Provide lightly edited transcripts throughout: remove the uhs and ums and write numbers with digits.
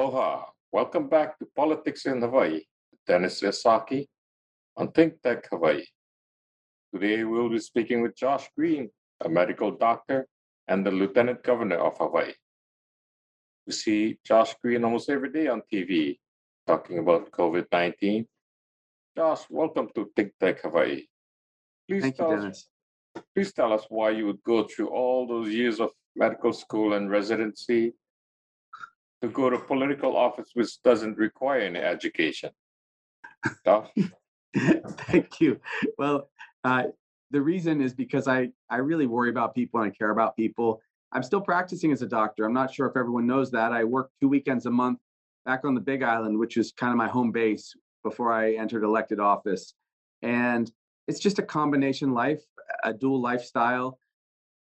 Aloha. Welcome back to Politics in Hawaii. Dennis Yasaki on Think Tech Hawaii. Today we'll be speaking with Josh Green, a medical doctor and the Lieutenant Governor of Hawaii. We see Josh Green almost every day on TV talking about COVID-19. Josh, welcome to Think Tech Hawaii. Please tell us why you would go through all those years of medical school and residency to go to political office, which doesn't require any education. Thank you. Well, the reason is because I really worry about people and I care about people. I'm still practicing as a doctor. I'm not sure if everyone knows that. I work 2 weekends a month back on the Big Island, which is kind of my home base before I entered elected office. And it's just a combination life, a dual lifestyle.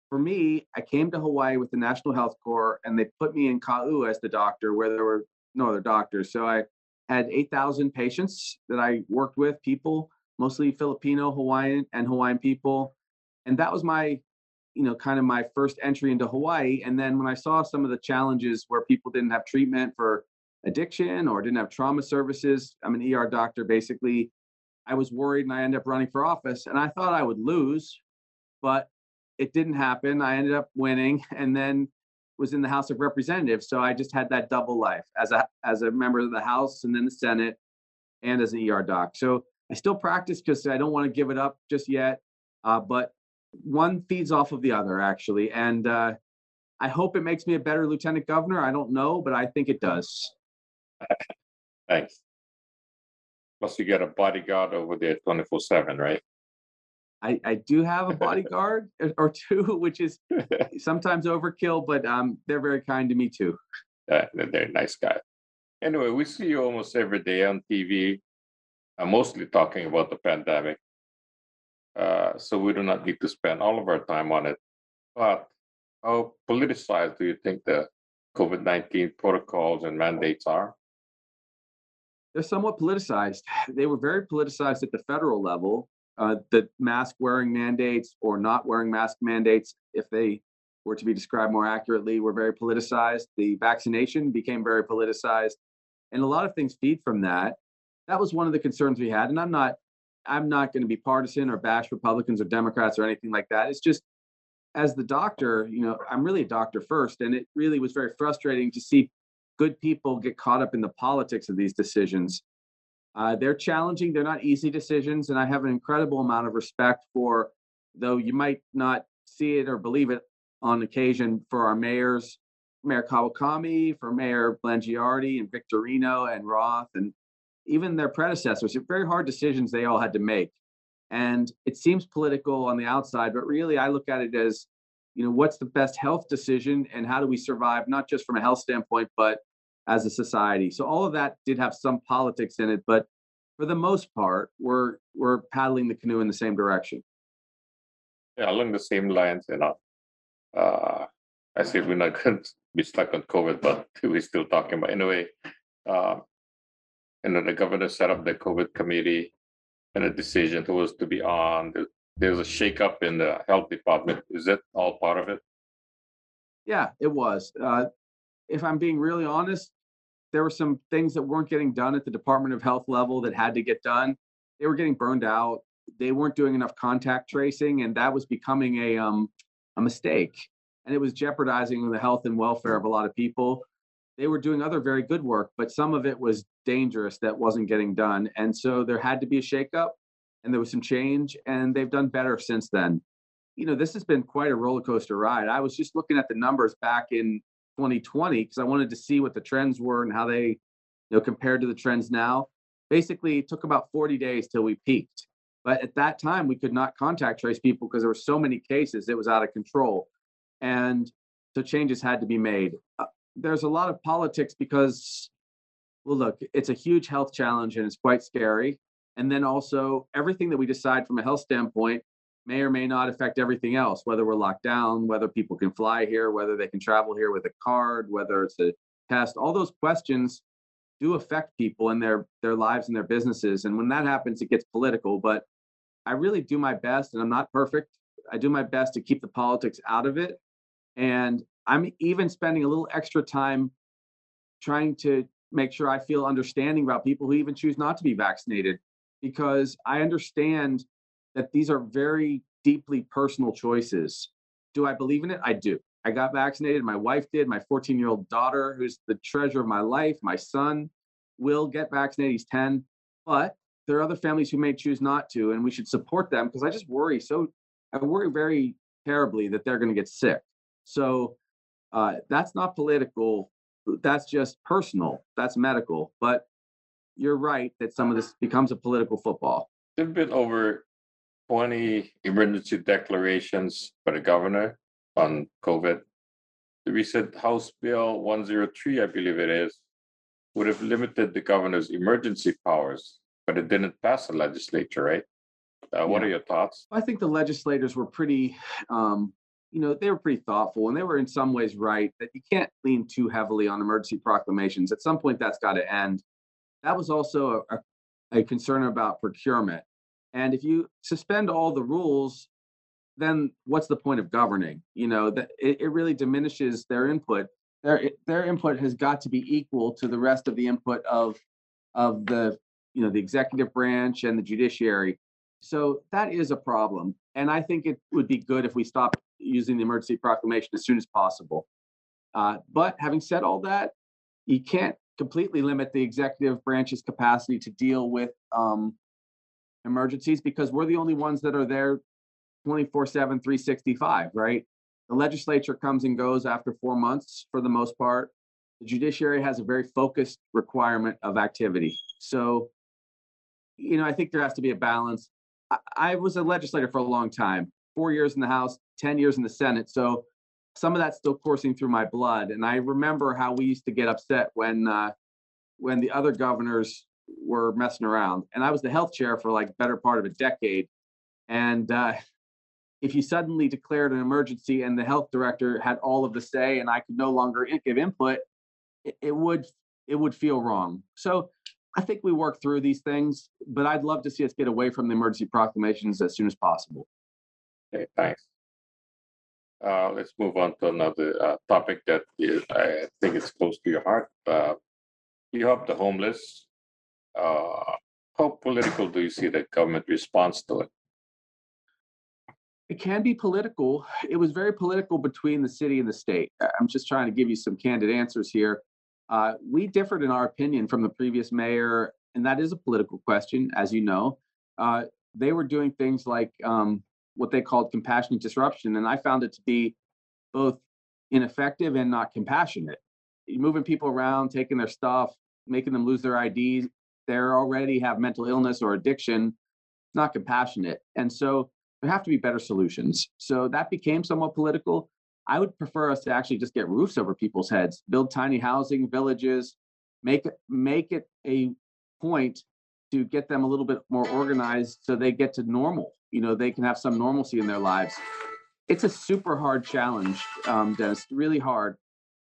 For me, I came to Hawaii with the National Health Corps, and they put me in Kau as the doctor where there were no other doctors. So I had 8,000 patients that I worked with, people, mostly Filipino, Hawaiian, and Hawaiian people. And that was my, kind of my first entry into Hawaii. And then when I saw some of the challenges where people didn't have treatment for addiction or didn't have trauma services, I'm an ER doctor, basically, I was worried and I ended up running for office. And I thought I would lose, but it didn't happen. I ended up winning and then was in the House of Representatives. So I just had that double life as a member of the House and then the Senate and as an ER doc. So I still practice because I don't want to give it up just yet, but one feeds off of the other actually. And I hope it makes me a better Lieutenant Governor. I don't know, but I think it does. Thanks. Plus you get a bodyguard over there 24/7, right? I do have a bodyguard or two, which is sometimes overkill, but they're very kind to me too. They're a nice guy. Anyway, we see you almost every day on TV. I'm mostly talking about the pandemic. So we do not need to spend all of our time on it. But how politicized do you think the COVID-19 protocols and mandates are? They're somewhat politicized. They were very politicized at the federal level. The mask wearing mandates or not wearing mask mandates, if they were to be described more accurately, were very politicized. The vaccination became very politicized. And a lot of things feed from that. That was one of the concerns we had. And I'm not going to be partisan or bash Republicans or Democrats or anything like that. It's just, as the doctor, I'm really a doctor first. And it really was very frustrating to see good people get caught up in the politics of these decisions. They're challenging, they're not easy decisions, and I have an incredible amount of respect for, though you might not see it or believe it on occasion, for our mayors, Mayor Kawakami, for Mayor Blangiardi and Victorino and Roth, and even their predecessors. Very hard decisions they all had to make. And it seems political on the outside, but really I look at it as, what's the best health decision and how do we survive, not just from a health standpoint, but as a society. So all of that did have some politics in it, but for the most part, we're paddling the canoe in the same direction. Yeah, along the same lines, I said we're not going to be stuck on COVID, but we're still talking about anyway. The governor set up the COVID committee and a decision who was to be on. There's a shakeup in the health department. Is that all part of it? Yeah, it was. If I'm being really honest, there were some things that weren't getting done at the Department of Health level that had to get done. They were getting burned out. They weren't doing enough contact tracing, and that was becoming a mistake. And it was jeopardizing the health and welfare of a lot of people. They were doing other very good work, but some of it was dangerous that wasn't getting done. And so there had to be a shakeup, and there was some change, and they've done better since then. This has been quite a roller coaster ride. I was just looking at the numbers back in 2020 because I wanted to see what the trends were and how they compared to the trends now. Basically, it took about 40 days till we peaked. But at that time, we could not contact trace people because there were so many cases, it was out of control. And so changes had to be made. There's a lot of politics because, well, look, it's a huge health challenge and it's quite scary. And then also everything that we decide from a health standpoint may or may not affect everything else, whether we're locked down, whether people can fly here, whether they can travel here with a card, whether it's a test. All those questions do affect people and their lives and their businesses. And when that happens, it gets political. But I really do my best, and I'm not perfect. I do my best to keep the politics out of it. And I'm even spending a little extra time trying to make sure I feel understanding about people who even choose not to be vaccinated, because I understand that these are very deeply personal choices. Do I believe in it? I do. I got vaccinated. My wife did. My 14-year-old daughter, who's the treasure of my life, my son will get vaccinated. He's 10. But there are other families who may choose not to, and we should support them, because I just worry. So I worry very terribly that they're going to get sick. So that's not political. That's just personal. That's medical. But you're right that some of this becomes a political football. There've been over 20 emergency declarations by the governor on COVID. The recent House Bill 103, I believe it is, would have limited the governor's emergency powers, but it didn't pass the legislature, right? What are your thoughts? I think the legislators were pretty, they were pretty thoughtful, and they were in some ways right that you can't lean too heavily on emergency proclamations. At some point, that's got to end. That was also a concern about procurement. And if you suspend all the rules, then what's the point of governing? You know, that it really diminishes their input. Their input has got to be equal to the rest of the input of the, you know, the executive branch and the judiciary. So that is a problem. And I think it would be good if we stopped using the emergency proclamation as soon as possible. But having said all that, you can't completely limit the executive branch's capacity to deal with emergencies, because we're the only ones that are there 24/7, 365, right? The legislature comes and goes after 4 months for the most part. The judiciary has a very focused requirement of activity. So, you know, I think there has to be a balance. I was a legislator for a long time, 4 years in the House, 10 years in the Senate. So some of that's still coursing through my blood. And I remember how we used to get upset when the other governors were messing around. And I was the health chair for like better part of a decade. And if you suddenly declared an emergency and the health director had all of the say and I could no longer give input, it would feel wrong. So I think we work through these things, but I'd love to see us get away from the emergency proclamations as soon as possible. Okay, thanks. Let's move on to another topic that I think is close to your heart. You help the homeless. How political do you see the government response to it? It can be political. It was very political between the city and the state. I'm just trying to give you some candid answers here. We differed in our opinion from the previous mayor, and that is a political question, as you know. They were doing things like what they called compassionate disruption, and I found it to be both ineffective and not compassionate. Moving people around, taking their stuff, making them lose their IDs. They already have mental illness or addiction. It's not compassionate. And so there have to be better solutions. So that became somewhat political. I would prefer us to actually just get roofs over people's heads, build tiny housing villages, make it a point to get them a little bit more organized so they get to normal. You know, they can have some normalcy in their lives. It's a super hard challenge, Dennis, really hard.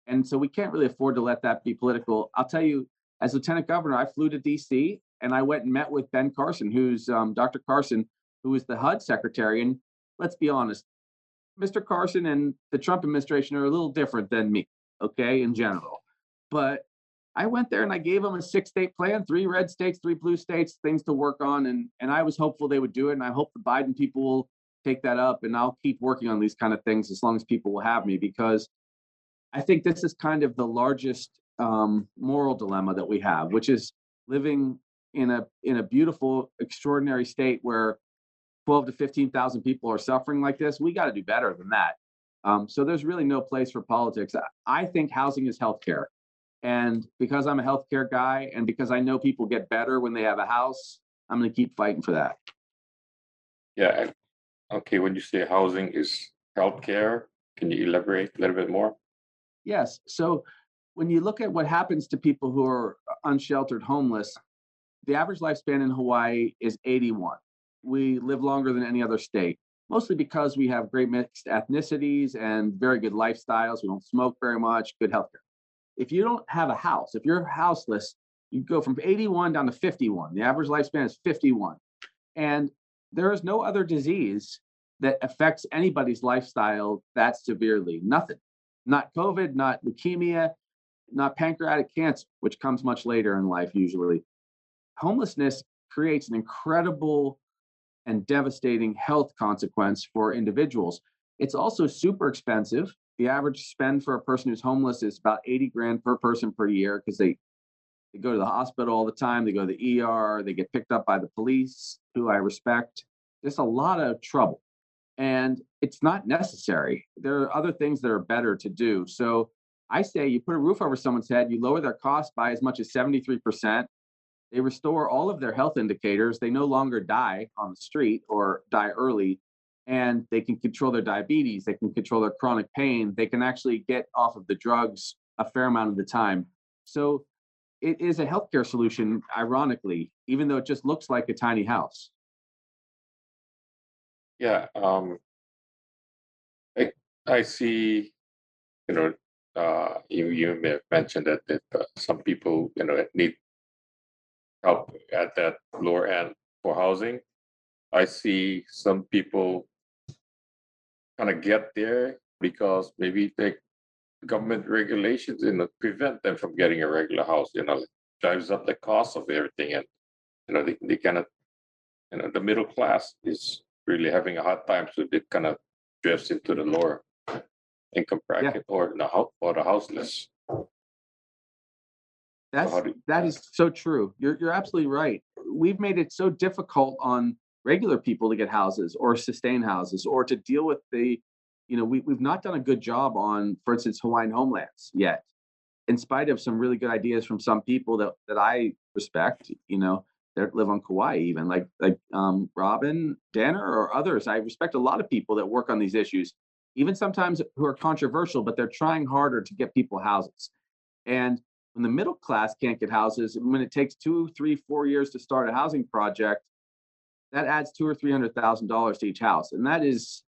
And so we can't really afford to let that be political. I'll tell you, as lieutenant governor, I flew to DC and I went and met with Ben Carson, who's Dr. Carson, who is the HUD secretary. And let's be honest, Mr. Carson and the Trump administration are a little different than me, okay, in general. But I went there and I gave them a 6-state plan, 3 red states, 3 blue states, things to work on. And I was hopeful they would do it. And I hope the Biden people will take that up. And I'll keep working on these kind of things as long as people will have me, because I think this is kind of the largest moral dilemma that we have, which is living in a beautiful, extraordinary state where 12 to 15,000 people are suffering like this. We got to do better than that. So there's really no place for politics. I think housing is healthcare. And because I'm a healthcare guy, and because I know people get better when they have a house, I'm going to keep fighting for that. Yeah. Okay. When you say housing is healthcare, can you elaborate a little bit more? Yes. So when you look at what happens to people who are unsheltered homeless, the average lifespan in Hawaii is 81. We live longer than any other state, mostly because we have great mixed ethnicities and very good lifestyles. We don't smoke very much, good healthcare. If you don't have a house, if you're houseless, you go from 81 down to 51. The average lifespan is 51. And there is no other disease that affects anybody's lifestyle that severely. Nothing. Not COVID, not leukemia, not pancreatic cancer, which comes much later in life usually. Homelessness creates an incredible and devastating health consequence for individuals. It's also super expensive. The average spend for a person who's homeless is about 80 grand per person per year, because they go to the hospital all the time, they go to the ER, they get picked up by the police, who I respect. There's a lot of trouble, and it's not necessary. There are other things that are better to do. So I say you put a roof over someone's head, you lower their cost by as much as 73%. They restore all of their health indicators. They no longer die on the street or die early, and they can control their diabetes. They can control their chronic pain. They can actually get off of the drugs a fair amount of the time. So it is a healthcare solution, ironically, even though it just looks like a tiny house. Yeah, I see, you may have mentioned that some people, need help at that lower end for housing. I see some people kind of get there because maybe the government regulations prevent them from getting a regular house. It drives up the cost of everything, and they kind of, the middle class is really having a hard time, so it kind of drifts into the lower income bracket, or the houseless. That is so true. You're absolutely right. We've made it so difficult on regular people to get houses or sustain houses or to deal with the, we've not done a good job on, for instance, Hawaiian homelands yet, in spite of some really good ideas from some people that I respect, that live on Kauai even, like Robin Danner or others. I respect a lot of people that work on these issues, even sometimes who are controversial, but they're trying harder to get people houses. And when the middle class can't get houses, when it takes 2, 3, 4 years to start a housing project, that adds $200,000 or $300,000 to each house. And that is,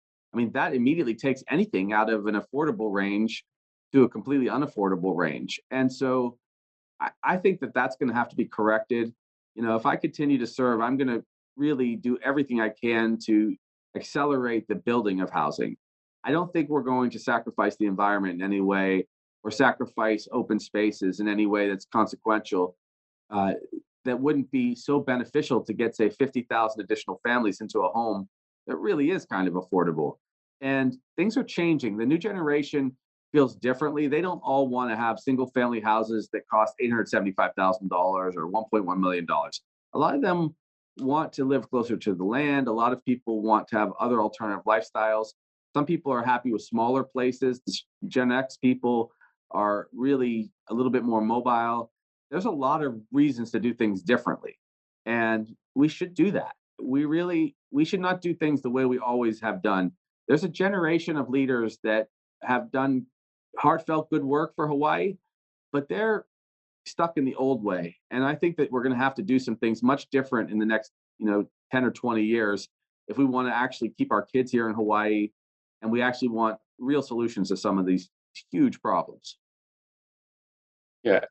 that immediately takes anything out of an affordable range to a completely unaffordable range. And so I think that's going to have to be corrected. If I continue to serve, I'm going to really do everything I can to accelerate the building of housing. I don't think we're going to sacrifice the environment in any way, or sacrifice open spaces in any way that's consequential, that wouldn't be so beneficial to get, say, 50,000 additional families into a home that really is kind of affordable. And things are changing. The new generation feels differently. They don't all want to have single-family houses that cost $875,000 or $1.1 million. A lot of them want to live closer to the land. A lot of people want to have other alternative lifestyles. Some people are happy with smaller places. Gen X people are really a little bit more mobile. There's a lot of reasons to do things differently, and we should do that. We should not do things the way we always have done. There's a generation of leaders that have done heartfelt good work for Hawaii, but they're stuck in the old way. And I think that we're going to have to do some things much different in the next, 10 or 20 years if we want to actually keep our kids here in Hawaii, and we actually want real solutions to some of these huge problems. Yeah,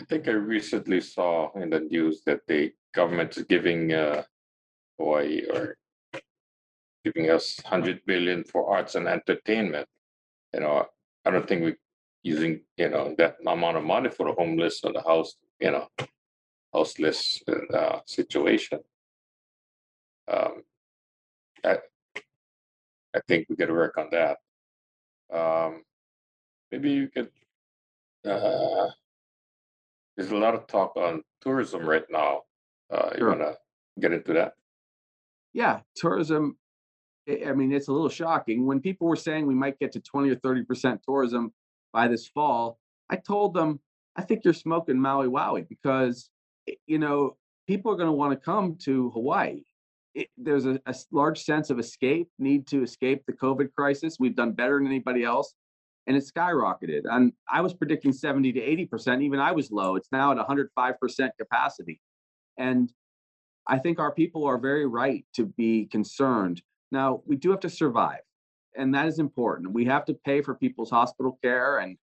I think I recently saw in the news that the government is giving Hawaii, or giving us $100 billion for arts and entertainment. I don't think we're using that amount of money for the homeless or the houseless situation. I think we got to work on that. Maybe you could. There's a lot of talk on tourism right now. Sure. You want to get into that? Yeah, tourism. It's a little shocking. When people were saying we might get to 20 or 30% tourism by this fall, I told them, I think you're smoking Maui Wowie, because, people are going to want to come to Hawaii. There's a large sense of need to escape the COVID crisis. We've done better than anybody else, and it skyrocketed. And I was predicting 70 to 80%. Even I was low. It's now at 105% capacity. And I think our people are very right to be concerned. Now, we do have to survive, and that is important. We have to pay for people's hospital care, and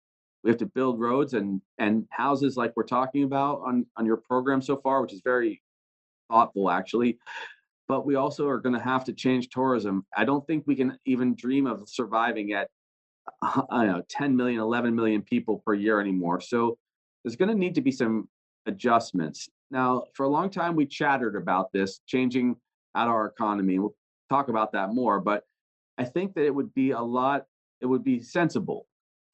we have to build roads and houses like we're talking about on your program so far, which is very thoughtful, actually. But we also are going to have to change tourism. I don't think we can even dream of surviving at I don't know, 10 million, 11 million people per year anymore. So there's going to need to be some adjustments. Now, for a long time, we chattered about this, changing out our economy. We'll talk about that more, but I think that it would be sensible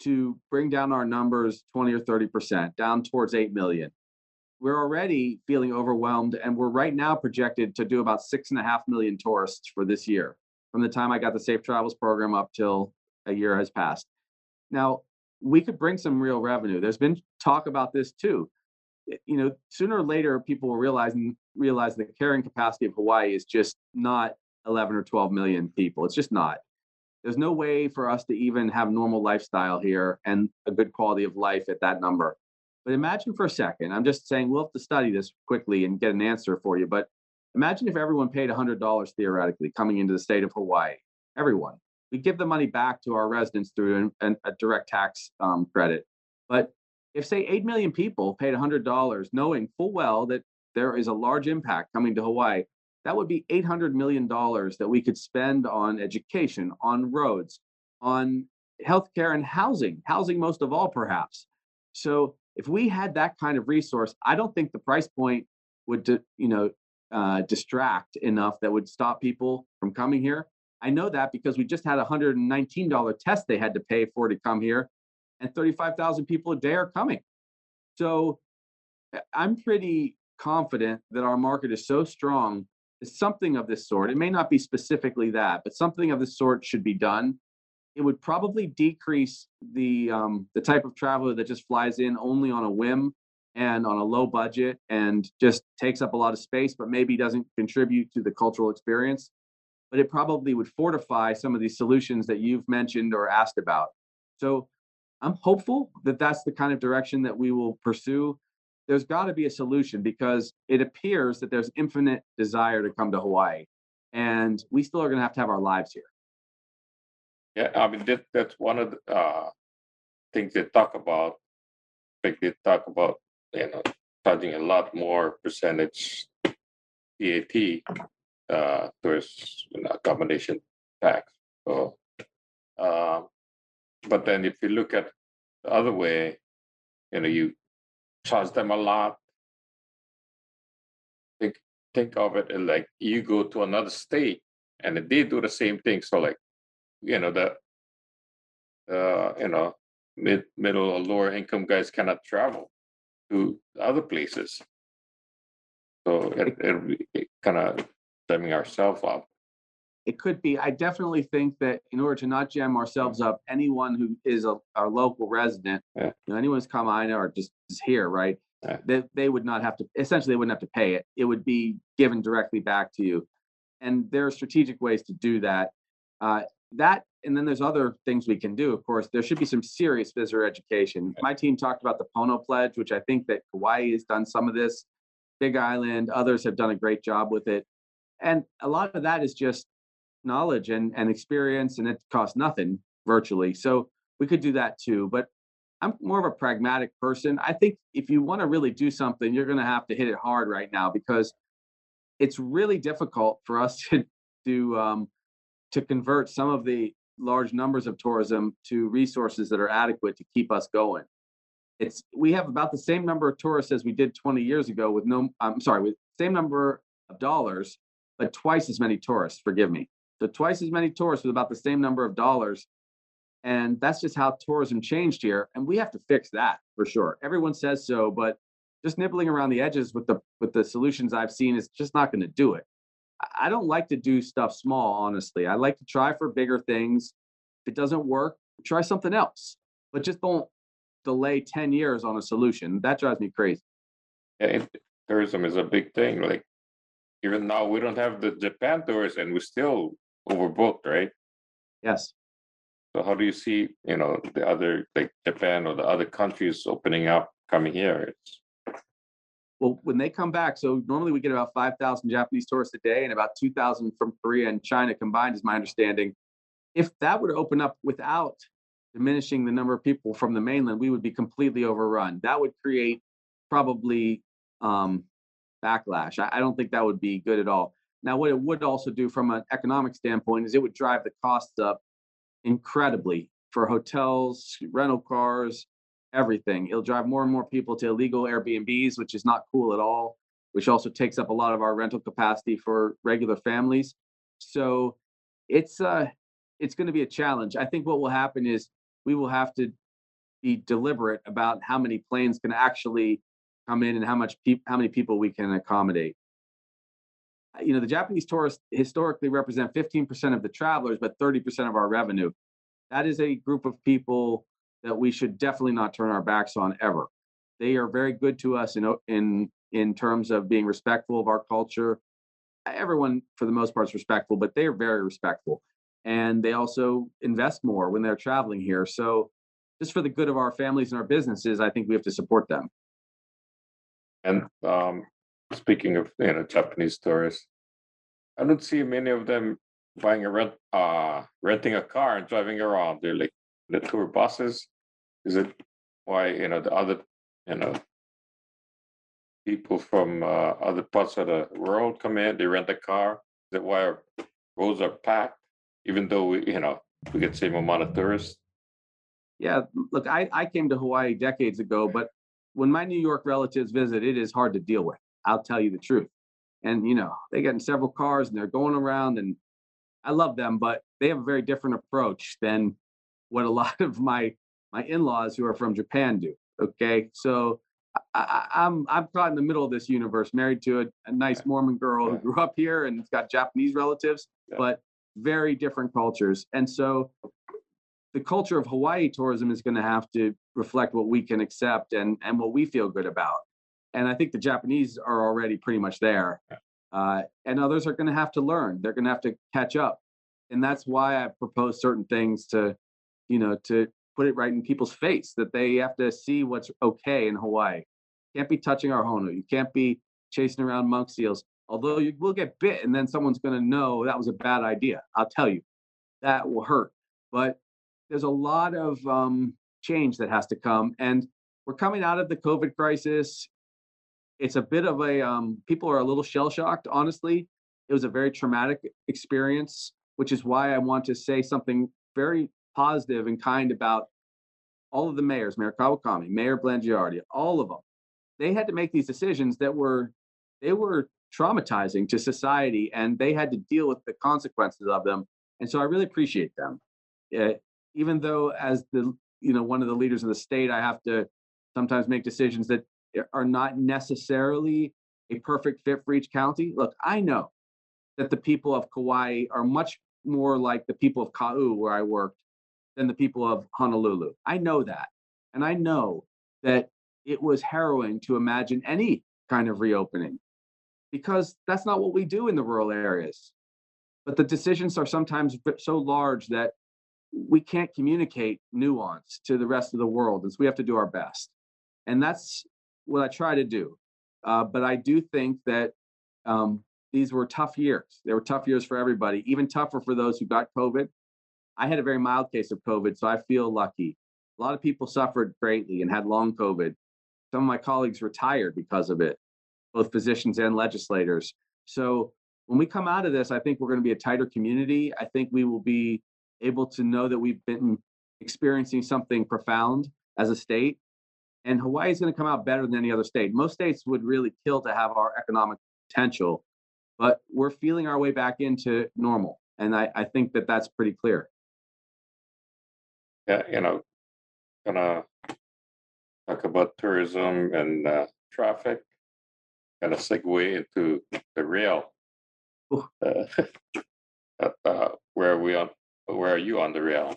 to bring down our numbers 20 or 30%, down towards 8 million. We're already feeling overwhelmed, and we're right now projected to do about 6.5 million tourists for this year, from the time I got the Safe Travels program up till a year has passed. Now, we could bring some real revenue. There's been talk about this too. You know, sooner or later, people will realize the carrying capacity of Hawaii is just not 11 or 12 million people. It's just not. There's no way for us to even have normal lifestyle here and a good quality of life at that number. But imagine for a second, I'm just saying, we'll have to study this quickly and get an answer for you. But imagine if everyone paid $100 theoretically coming into the state of Hawaii, everyone. We give the money back to our residents through a direct tax credit. But if, say, 8 million people paid $100, knowing full well that there is a large impact coming to Hawaii, that would be $800 million that we could spend on education, on roads, on healthcare and housing most of all, perhaps. So if we had that kind of resource, I don't think the price point would, distract enough that would stop people from coming here. I know that because we just had a $119 test they had to pay for to come here, and 35,000 people a day are coming. So I'm pretty confident that our market is so strong that something of this sort, it may not be specifically that, but something of this sort should be done. It would probably decrease the type of traveler that just flies in only on a whim and on a low budget and just takes up a lot of space, but maybe doesn't contribute to the cultural experience. But it probably would fortify some of these solutions that you've mentioned or asked about. So I'm hopeful that that's the kind of direction that we will pursue. There's got to be a solution, because it appears that there's infinite desire to come to Hawaii, and we still are going to have our lives here. Yeah, I mean, that's one of the things they talk about. Like they talk about, charging a lot more percentage VAT towards accommodation tax. So, but then if you look at the other way, you charge them a lot. Think of it like you go to another state and they do the same thing. So like, middle or lower income guys cannot travel to other places. So it kind of jamming ourselves up. It could be. I definitely think that in order to not jam ourselves up, anyone who is our local resident, anyone who's come, I know, or just is here, right? Yeah. They would not have to, essentially, they wouldn't have to pay it. It would be given directly back to you. And there are strategic ways to do that. And then there's other things we can do, of course. There should be some serious visitor education. My team talked about the Pono Pledge, which I think that Hawaii has done some of this. Big Island, others have done a great job with it. And a lot of that is just knowledge and experience, and it costs nothing virtually. So we could do that too. But I'm more of a pragmatic person. I think if you want to really do something, you're going to have to hit it hard right now, because it's really difficult for us to convert some of the large numbers of tourism to resources that are adequate to keep us going. We have about the same number of tourists as we did 20 years ago with same number of dollars, but twice as many tourists, forgive me. So twice as many tourists with about the same number of dollars. And that's just how tourism changed here. And we have to fix that for sure. Everyone says so, but just nibbling around the edges with the solutions I've seen is just not going to do it. I don't like to do stuff small, honestly. I like to try for bigger things. If it doesn't work, try something else. But just don't delay 10 years on a solution. That drives me crazy. Yeah, tourism is a big thing. Like, even now, we don't have the Japan tours, and we're still overbooked, right? Yes. So how do you see, the other, like Japan or the other countries opening up, coming here? Well, when they come back, so normally we get about 5,000 Japanese tourists a day and about 2,000 from Korea and China combined, is my understanding. If that were to open up without diminishing the number of people from the mainland, we would be completely overrun. That would create probably backlash. I don't think that would be good at all. Now, what it would also do from an economic standpoint is it would drive the costs up incredibly for hotels, rental cars, everything. It'll drive more and more people to illegal Airbnbs, which is not cool at all, which also takes up a lot of our rental capacity for regular families. So it's going to be a challenge. I think what will happen is we will have to be deliberate about how many planes can actually come in and how many people we can accommodate. You know, the Japanese tourists historically represent 15% of the travelers, but 30% of our revenue. That is a group of people that we should definitely not turn our backs on ever. They are very good to us in terms of being respectful of our culture. Everyone, for the most part, is respectful, but they are very respectful. And they also invest more when they're traveling here. So just for the good of our families and our businesses, I think we have to support them. And speaking of, you know, Japanese tourists, I don't see many of them buying a renting a car and driving around. They're like the tour buses. Is it why, you know, the other, you know, people from other parts of the world come in, they rent a car? Is that why our roads are packed, even though we, you know, we get the same amount of tourists? Yeah, look, I came to Hawaii decades ago, but when my New York relatives visit, it is hard to deal with. I'll tell you the truth. And, you know, they get in several cars and they're going around, and I love them, but they have a very different approach than what a lot of my in-laws who are from Japan do. Okay. So I'm caught in the middle of this universe, married to a nice Mormon girl who grew up here and has got Japanese relatives, but very different cultures. And so the culture of Hawaii tourism is going to have to reflect what we can accept and what we feel good about. And I think the Japanese are already pretty much there. And others are going to have to learn. They're going to have to catch up. And that's why I propose certain things to, you know, to put it right in people's face, that they have to see what's okay in Hawaii. You can't be touching our honua. You can't be chasing around monk seals, although you will get bit and then someone's going to know that was a bad idea. I'll tell you, that will hurt. But there's a lot of change that has to come. And we're coming out of the COVID crisis. It's a bit of a, people are a little shell-shocked, honestly. It was a very traumatic experience, which is why I want to say something very positive and kind about all of the mayors, Mayor Kawakami, Mayor Blangiardi, all of them. They had to make these decisions that were traumatizing to society, and they had to deal with the consequences of them. And so I really appreciate them. Even though as the, you know, one of the leaders of the state, I have to sometimes make decisions that are not necessarily a perfect fit for each county. Look, I know that the people of Kauai are much more like the people of Kau, where I worked, than the people of Honolulu. I know that. And I know that it was harrowing to imagine any kind of reopening, because that's not what we do in the rural areas. But the decisions are sometimes so large that we can't communicate nuance to the rest of the world, and so we have to do our best. And that's what I try to do. But I do think that these were tough years. They were tough years for everybody, even tougher for those who got COVID. I had a very mild case of COVID, so I feel lucky. A lot of people suffered greatly and had long COVID. Some of my colleagues retired because of it, both physicians and legislators. So when we come out of this, I think we're going to be a tighter community. I think we will be able to know that we've been experiencing something profound as a state. And Hawaii is going to come out better than any other state. Most states would really kill to have our economic potential, but we're feeling our way back into normal. And I think that that's pretty clear. Yeah, you know, going to talk about tourism and traffic. Going to segue into the rail. Where are you on the rail?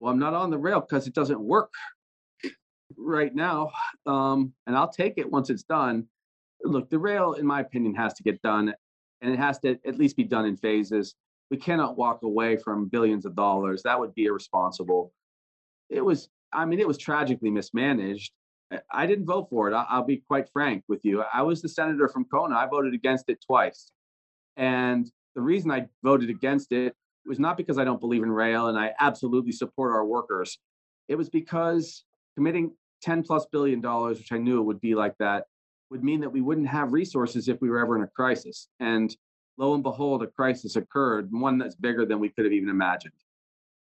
Well, I'm not on the rail because it doesn't work right now, and I'll take it once it's done. Look, the rail, in my opinion, has to get done, and it has to at least be done in phases. We cannot walk away from billions of dollars. That would be irresponsible. It was tragically mismanaged. I didn't vote for it. I'll be quite frank with you. I was the senator from Kona. I voted against it twice, and the reason I voted against it was not because I don't believe in rail, and I absolutely support our workers. It was because committing $10+ billion, which I knew it would be like that, would mean that we wouldn't have resources if we were ever in a crisis. And lo and behold, a crisis occurred, one that's bigger than we could have even imagined.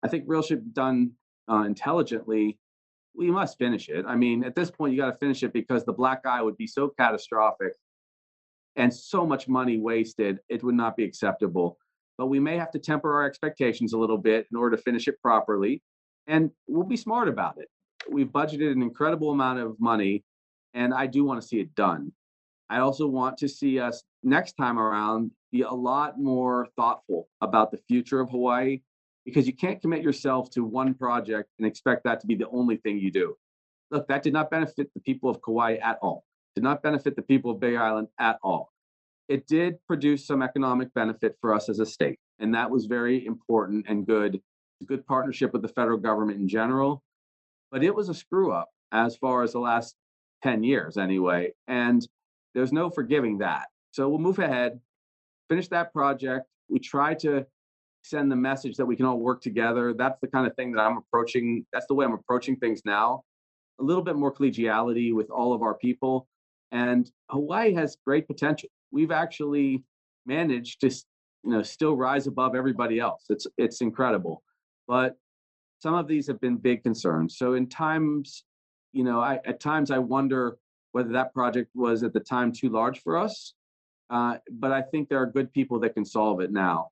I think real should be done intelligently. We must finish it. I mean, at this point, you got to finish it because the black eye would be so catastrophic and so much money wasted, it would not be acceptable. But we may have to temper our expectations a little bit in order to finish it properly. And we'll be smart about it. We've budgeted an incredible amount of money, and I do want to see it done. I also want to see us next time around be a lot more thoughtful about the future of Hawaii, because you can't commit yourself to one project and expect that to be the only thing you do. Look, that did not benefit the people of Kauai at all. Did not benefit the people of Big Island at all. It did produce some economic benefit for us as a state, and that was very important and good. Good partnership with the federal government in general, but it was a screw up as far as the last 10 years anyway, and there's no forgiving that. So we'll move ahead, finish that project. We try to send the message that we can all work together. That's the kind of thing that I'm approaching. That's the way I'm approaching things now. A little bit more collegiality with all of our people. And Hawaii has great potential. We've actually managed to, still rise above everybody else. It's incredible. But some of these have been big concerns. So in times, I wonder whether that project was at the time too large for us. But I think there are good people that can solve it now.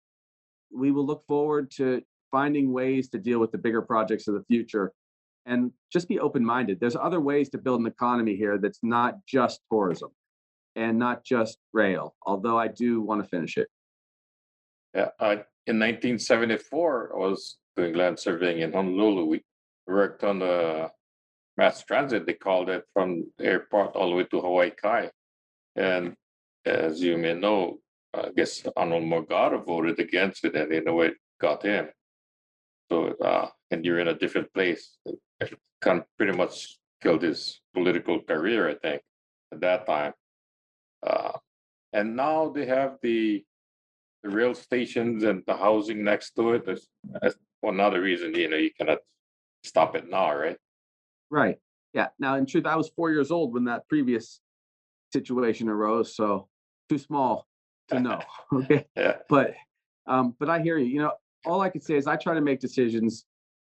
We will look forward to finding ways to deal with the bigger projects of the future and just be open-minded. There's other ways to build an economy here that's not just tourism and not just rail, although I do want to finish it. Yeah, in 1974, I was doing land surveying in Honolulu. We worked on the mass transit, they called it, from the airport all the way to Hawaii Kai. And as you may know, I guess Arnold Morgar voted against it, and in a way it got him. So, and you're in a different place. It kind of pretty much killed his political career, I think, at that time. And now they have the rail stations and the housing next to it. That's another reason, you cannot stop it now, right? Right. Yeah. Now, in truth, I was 4 years old when that previous situation arose, so too small to know. Okay. Yeah. But I hear you. All I can say is I try to make decisions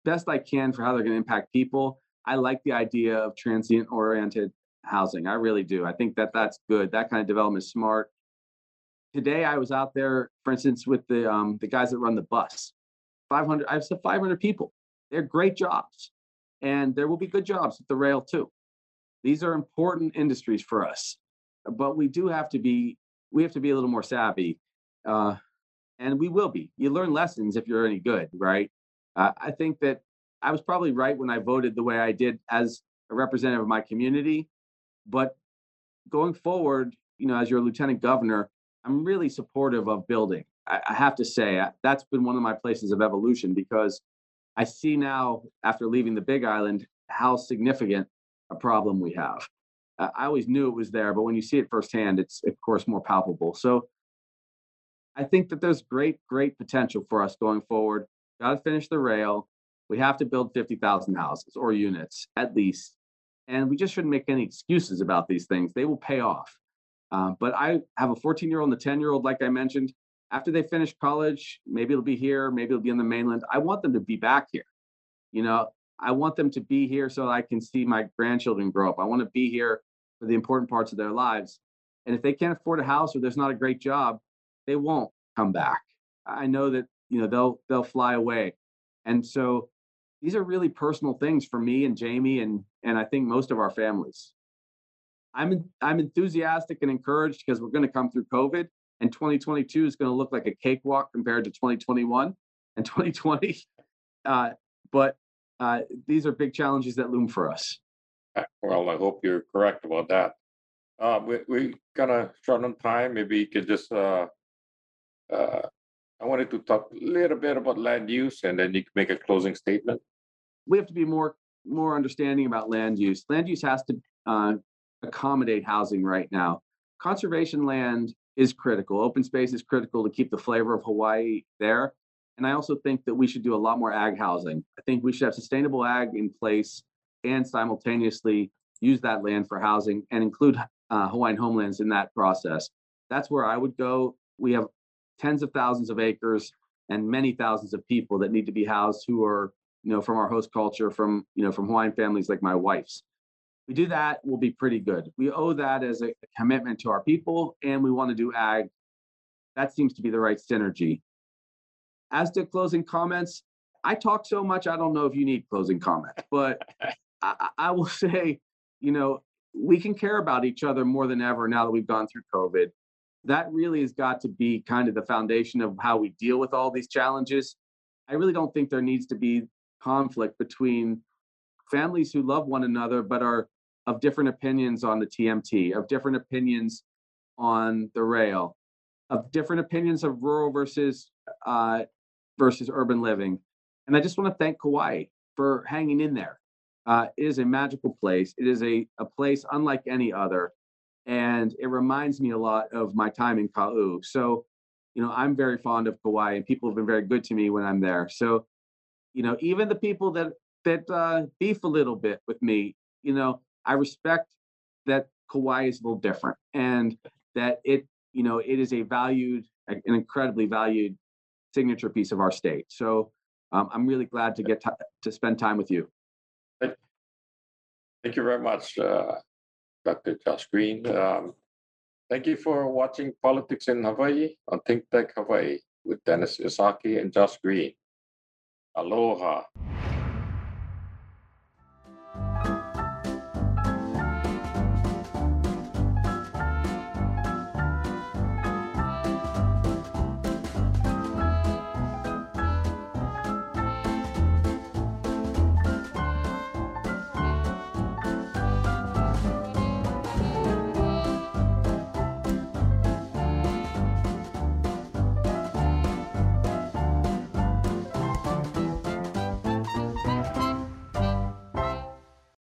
best I can for how they're going to impact people. I like the idea of transient-oriented housing. I really do. I think that that's good. That kind of development is smart. Today, I was out there, for instance, with the guys that run the bus. 500. I've said 500 people. They're great jobs, and there will be good jobs at the rail too. These are important industries for us, but we have to be a little more savvy, and we will be. You learn lessons if you're any good, right? I think that I was probably right when I voted the way I did as a representative of my community, but going forward, as your lieutenant governor, I'm really supportive of building. I have to say, that's been one of my places of evolution, because I see now, after leaving the Big Island, how significant a problem we have. I always knew it was there, but when you see it firsthand, it's, of course, more palpable. So I think that there's great, great potential for us going forward. Got to finish the rail. We have to build 50,000 houses or units, at least. And we just shouldn't make any excuses about these things. They will pay off. But I have a 14-year-old and a 10-year-old, like I mentioned. After they finish college, maybe it'll be here, maybe it'll be on the mainland. I want them to be back here. I want them to be here so I can see my grandchildren grow up. I want to be here for the important parts of their lives. And if they can't afford a house or there's not a great job, they won't come back. I know that, they'll fly away. And so these are really personal things for me and Jamie and I think most of our families. I'm enthusiastic and encouraged because we're going to come through COVID. And 2022 is going to look like a cakewalk compared to 2021 and 2020. But these are big challenges that loom for us. Well, I hope you're correct about that. We got a short on time. Maybe you could just, I wanted to talk a little bit about land use, and then you can make a closing statement. We have to be more understanding about land use. Land use has to accommodate housing right now. Conservation land is critical. Open space is critical to keep the flavor of Hawaii there. And I also think that we should do a lot more ag housing. I think we should have sustainable ag in place and simultaneously use that land for housing and include Hawaiian homelands in that process. That's where I would go. We have tens of thousands of acres and many thousands of people that need to be housed who are, you know, from our host culture, from, you know, from Hawaiian families like my wife's. We do that, we'll be pretty good. We owe that as a commitment to our people, and we want to do ag. That seems to be the right synergy. As to closing comments, I talk so much, I don't know if you need closing comments, but I will say, you know, we can care about each other more than ever now that we've gone through COVID. That really has got to be kind of the foundation of how we deal with all these challenges. I really don't think there needs to be conflict between families who love one another but are of different opinions on the TMT, of different opinions on the rail, of different opinions of rural versus urban living. And I just want to thank Kauai for hanging in there. It is a magical place. It is a place unlike any other. And it reminds me a lot of my time in Kau. So, you know, I'm very fond of Kauai, and people have been very good to me when I'm there. So, you know, even the people that beef a little bit with me, you know, I respect that Kauai is a little different, and that it, you know, it is an incredibly valued signature piece of our state. So I'm really glad to get to spend time with you. Thank you very much. Dr. Josh Green. Thank you for watching Politics in Hawaii on Think Tech Hawaii with Dennis Yasaki and Josh Green. Aloha.